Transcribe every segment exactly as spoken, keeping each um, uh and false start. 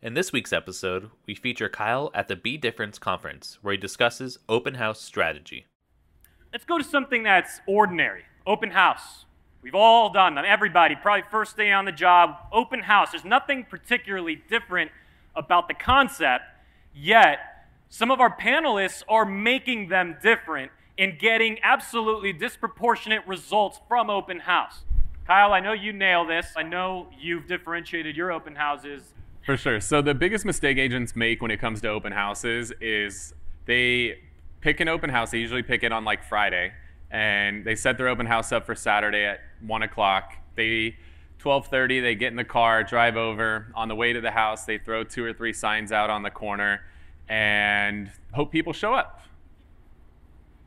In this week's episode, we feature Kyle at the Be Different Conference, where he discusses open house strategy. Let's go to something that's ordinary. Open house. We've all done them. Everybody, probably first day on the job, open house. There's nothing particularly different about the concept, yet some of our panelists are making them different and getting absolutely disproportionate results from open house. Kyle, I know you nail this. I know you've differentiated your open houses. For sure. So the biggest mistake agents make when it comes to open houses is they pick an open house. They usually pick it on like Friday, and they set their open house up for Saturday at one o'clock. They twelve thirty, they get in the car, drive over. On the way to the house, they throw two or three signs out on the corner and hope people show up.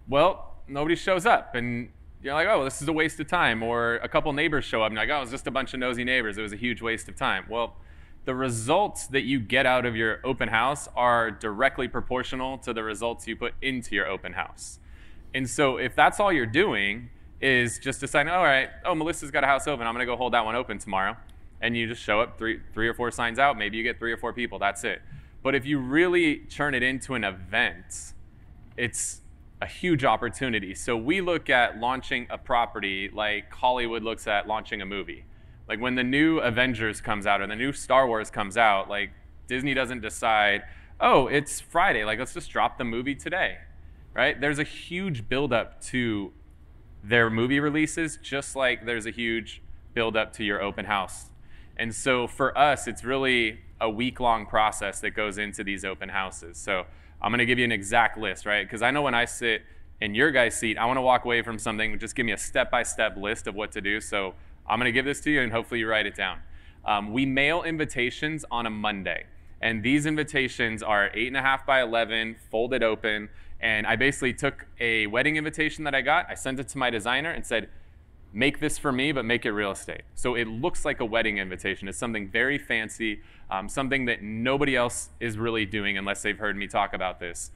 Well, nobody shows up, and you're like, oh, this is a waste of time. Or a couple neighbors show up, and you're like, oh, it was just a bunch of nosy neighbors. It was a huge waste of time. Well, the results that you get out of your open house are directly proportional to the results you put into your open house. And so if that's all you're doing is just deciding, all right, oh, Melissa's got a house open, I'm gonna go hold that one open tomorrow, and you just show up three, three or four signs out, maybe you get three or four people, that's it. But if you really turn it into an event, it's a huge opportunity. So we look at launching a property like Hollywood looks at launching a movie. Like when the new Avengers comes out or the new Star Wars comes out, like Disney doesn't decide, oh, it's Friday, like let's just drop the movie today, right? There's a huge buildup to their movie releases, just like there's a huge buildup to your open house. And so for us, it's really a week-long process that goes into these open houses. So I'm gonna give you an exact list, right? Because I know when I sit in your guys' seat, I wanna walk away from something, just give me a step-by-step list of what to do. So I'm going to give this to you, and hopefully you write it down. Um, we mail invitations on a Monday. And these invitations are eight and a half by eleven, folded open. And I basically took a wedding invitation that I got. I sent it to my designer and said, make this for me, but make it real estate. So it looks like a wedding invitation. It's something very fancy, um, something that nobody else is really doing unless they've heard me talk about this.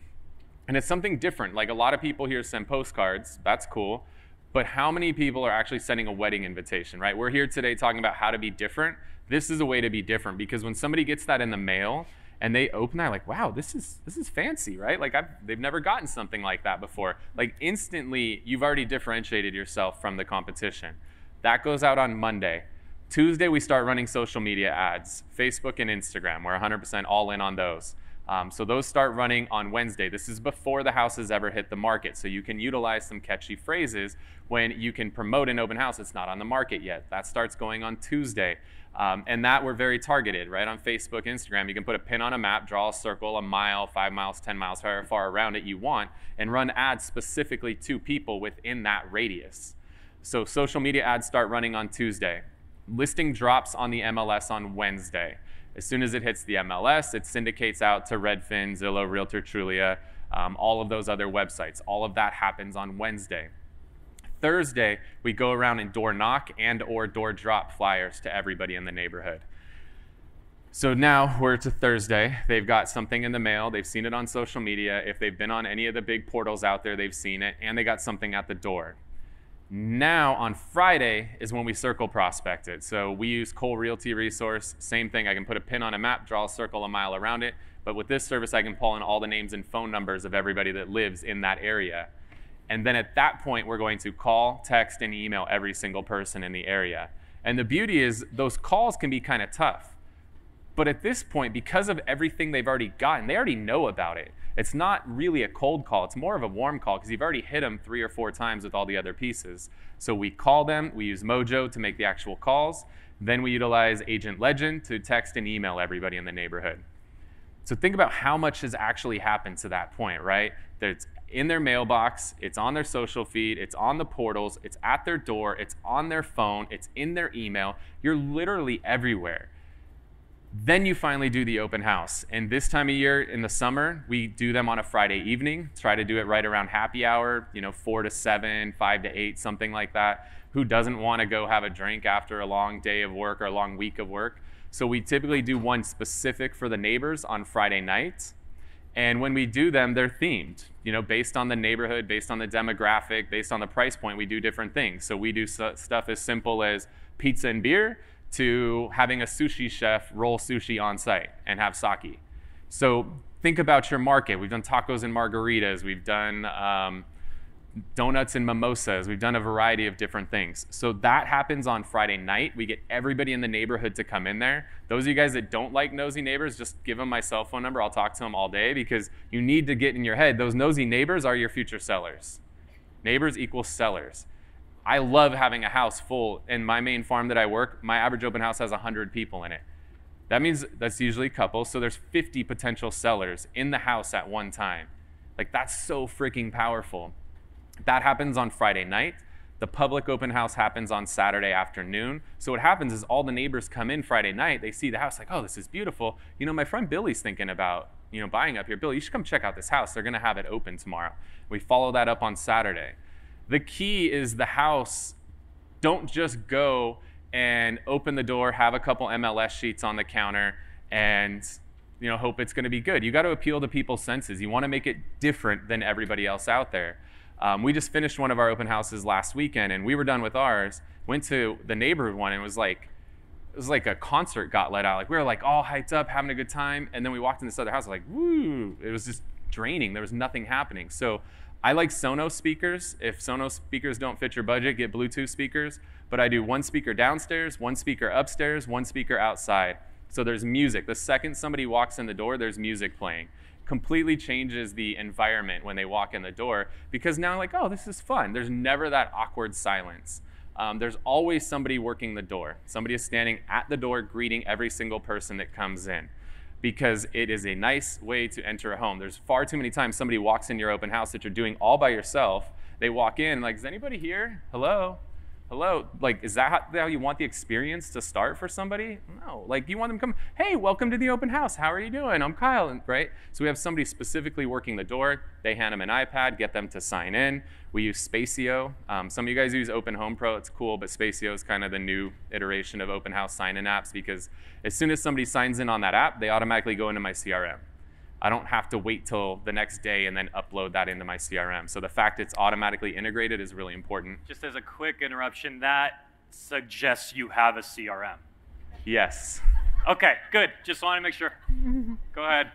And it's something different. Like a lot of people here send postcards. That's cool. But how many people are actually sending a wedding invitation, right? We're here today talking about how to be different. This is a way to be different, because when somebody gets that in the mail and they open that, like, wow, this is this is fancy, right? Like I've, they've never gotten something like that before. Like instantly, you've already differentiated yourself from the competition. That goes out on Monday. Tuesday, we start running social media ads, Facebook and Instagram. We're one hundred percent all in on those. Um, so those start running on Wednesday. This is before the houses ever hit the market. So you can utilize some catchy phrases when you can promote an open house that's not on the market yet. That starts going on Tuesday. Um, and that we're very targeted, right? On Facebook, Instagram, you can put a pin on a map, draw a circle, a mile, five miles, ten miles, however far around it you want, and run ads specifically to people within that radius. So social media ads start running on Tuesday. Listing drops on the M L S on Wednesday. As soon as it hits the M L S, it syndicates out to Redfin, Zillow, Realtor, Trulia, um, all of those other websites. All of that happens on Wednesday. Thursday, we go around and door knock and or door drop flyers to everybody in the neighborhood. So now we're to Thursday. They've got something in the mail. They've seen it on social media. If they've been on any of the big portals out there, they've seen it, and they got something at the door. Now on Friday is when we circle prospect it. So we use Cole Realty Resource, same thing. I can put a pin on a map, draw a circle a mile around it. But with this service, I can pull in all the names and phone numbers of everybody that lives in that area. And then at that point, we're going to call, text, and email every single person in the area. And the beauty is those calls can be kind of tough. But at this point, because of everything they've already gotten, they already know about it. It's not really a cold call. It's more of a warm call, because you've already hit them three or four times with all the other pieces. So we call them. We use Mojo to make the actual calls. Then we utilize Agent Legend to text and email everybody in the neighborhood. So think about how much has actually happened to that point, right? That it's in their mailbox. It's on their social feed. It's on the portals. It's at their door. It's on their phone. It's in their email. You're literally everywhere. Then you finally do the open house. And this time of year in the summer, we do them on a Friday evening, try to do it right around happy hour, you know, four to seven, five to eight, something like that. Who doesn't want to go have a drink after a long day of work or a long week of work? So we typically do one specific for the neighbors on Friday night. And when we do them, they're themed, you know, based on the neighborhood, based on the demographic, based on the price point, we do different things. So we do stuff as simple as pizza and beer to having a sushi chef roll sushi on site and have sake. So think about your market. We've done tacos and margaritas. We've done um, donuts and mimosas. We've done a variety of different things. So that happens on Friday night. We get everybody in the neighborhood to come in there. Those of you guys that don't like nosy neighbors, just give them my cell phone number. I'll talk to them all day, because you need to get in your head, those nosy neighbors are your future sellers. Neighbors equal sellers. I love having a house full. In my main farm that I work, my average open house has one hundred people in it. That means that's usually couples, so there's fifty potential sellers in the house at one time. Like, that's so freaking powerful. That happens on Friday night. The public open house happens on Saturday afternoon. So what happens is all the neighbors come in Friday night, they see the house, like, oh, this is beautiful. You know, my friend Billy's thinking about, you know, buying up here. Billy, you should come check out this house. They're gonna have it open tomorrow. We follow that up on Saturday. The key is the house, don't just go and open the door, have a couple M L S sheets on the counter, and you know, hope it's gonna be good. You gotta appeal to people's senses. You wanna make it different than everybody else out there. Um, we just finished one of our open houses last weekend, and we were done with ours, went to the neighborhood one, and it was like, it was like a concert got let out. Like, we were like all hyped up, having a good time, and then we walked in this other house, like, woo, it was just draining. There was nothing happening. So I like Sonos speakers. If Sonos speakers don't fit your budget, get Bluetooth speakers. But I do one speaker downstairs, one speaker upstairs, one speaker outside. So there's music. The second somebody walks in the door, there's music playing. Completely changes the environment when they walk in the door, because now, like, oh, this is fun. There's never that awkward silence. Um, there's always somebody working the door. Somebody is standing at the door greeting every single person that comes in, because it is a nice way to enter a home. There's far too many times somebody walks in your open house that you're doing all by yourself. They walk in, like, is anybody here? Hello? Hello? Like, is that how you want the experience to start for somebody? No. Like, you want them to come, hey, welcome to the open house. How are you doing? I'm Kyle, right? So we have somebody specifically working the door. They hand them an iPad, get them to sign in. We use Spacio. Um, some of you guys use Open Home Pro. It's cool, but Spacio is kind of the new iteration of open house sign-in apps, because as soon as somebody signs in on that app, they automatically go into my C R M. I don't have to wait till the next day and then upload that into my C R M. So the fact it's automatically integrated is really important. Just as a quick interruption, that suggests you have a C R M. Yes. Okay, good. Just want to make sure. Go ahead.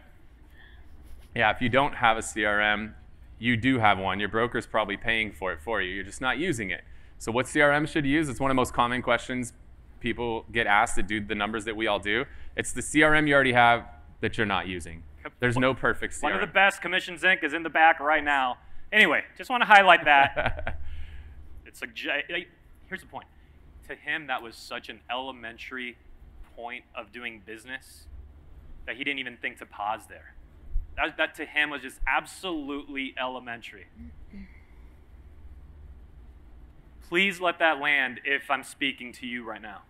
Yeah, if you don't have a C R M, you do have one. Your broker's probably paying for it for you. You're just not using it. So what C R M should you use? It's one of the most common questions people get asked that do the numbers that we all do. It's the C R M you already have that you're not using. There's no perfect C R M. One of the best, Commissions, Incorporated is in the back right now. Anyway, just want to highlight that. It's like, here's the point. To him, that was such an elementary point of doing business that he didn't even think to pause there. That, that to him was just absolutely elementary. Please let that land if I'm speaking to you right now.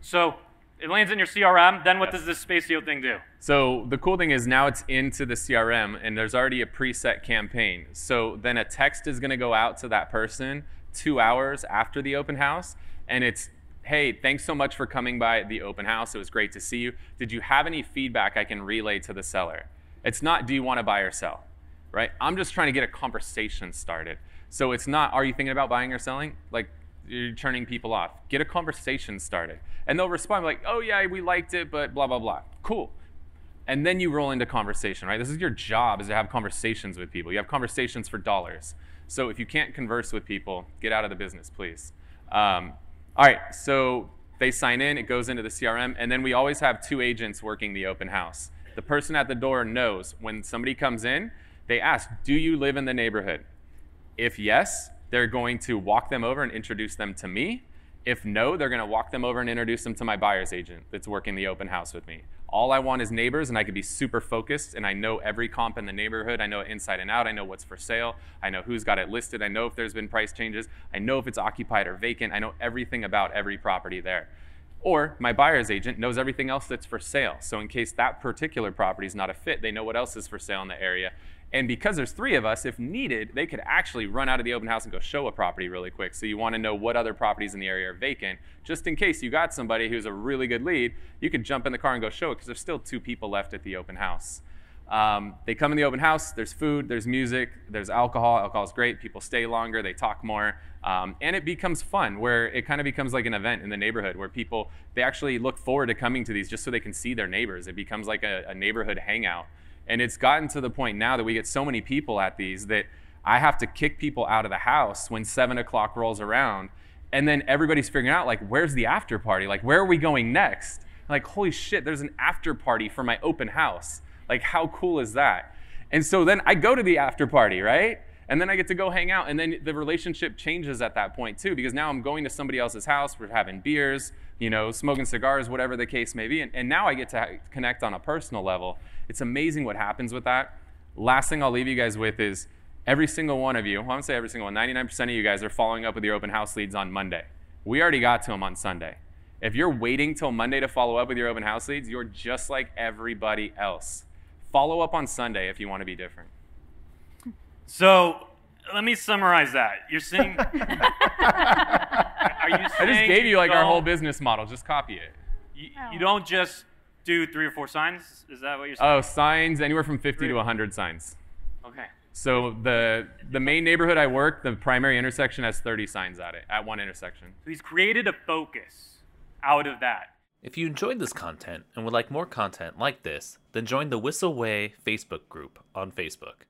So it lands in your C R M, then what does this Spacio thing do? So the cool thing is now it's into the C R M, and there's already a preset campaign. So then a text is gonna go out to that person two hours after the open house, and it's, hey, thanks so much for coming by the open house. It was great to see you. Did you have any feedback I can relay to the seller? It's not, do you wanna buy or sell, right? I'm just trying to get a conversation started. So it's not, are you thinking about buying or selling? Like, you're turning people off. Get a conversation started. And they'll respond like, oh yeah, we liked it, but blah, blah, blah. Cool. And then you roll into conversation, right? This is your job, is to have conversations with people. You have conversations for dollars. So if you can't converse with people, get out of the business, please. Um, all right, so they sign in, it goes into the C R M, and then we always have two agents working the open house. The person at the door knows when somebody comes in, they ask, do you live in the neighborhood? If yes, they're going to walk them over and introduce them to me. If no, they're gonna walk them over and introduce them to my buyer's agent that's working the open house with me. All I want is neighbors, and I can be super focused, and I know every comp in the neighborhood. I know it inside and out. I know what's for sale. I know who's got it listed. I know if there's been price changes. I know if it's occupied or vacant. I know everything about every property there. Or my buyer's agent knows everything else that's for sale. So in case that particular property is not a fit, they know what else is for sale in the area. And because there's three of us, if needed, they could actually run out of the open house and go show a property really quick. So you want to know what other properties in the area are vacant. Just in case you got somebody who's a really good lead, you can jump in the car and go show it, because there's still two people left at the open house. Um, they come in the open house, there's food, there's music, there's alcohol. Alcohol's great, people stay longer, they talk more. Um, and it becomes fun, where it kind of becomes like an event in the neighborhood where people, they actually look forward to coming to these just so they can see their neighbors. It becomes like a, a neighborhood hangout. And it's gotten to the point now that we get so many people at these that I have to kick people out of the house when seven o'clock rolls around. And then everybody's figuring out, like, where's the after party? Like, where are we going next? Like, holy shit, there's an after party for my open house. Like, how cool is that? And so then I go to the after party, right? And then I get to go hang out. And then the relationship changes at that point too, because now I'm going to somebody else's house. We're having beers, you know, smoking cigars, whatever the case may be. And, and now I get to connect on a personal level. It's amazing what happens with that. Last thing I'll leave you guys with is every single one of you, well, I'm gonna say every single one, ninety-nine percent of you guys are following up with your open house leads on Monday. We already got to them on Sunday. If you're waiting till Monday to follow up with your open house leads, you're just like everybody else. Follow up on Sunday if you want to be different. So let me summarize that. You're saying, are you saying I just gave you like our whole business model. Just copy it. You, oh. you don't just do three or four signs? Is that what you're saying? Oh, signs, anywhere from fifty three. To one hundred signs. Okay. So the the main neighborhood I work, the primary intersection has thirty signs at it, at one intersection. So he's created a focus out of that. If you enjoyed this content and would like more content like this, then join the Whistle Way Facebook group on Facebook.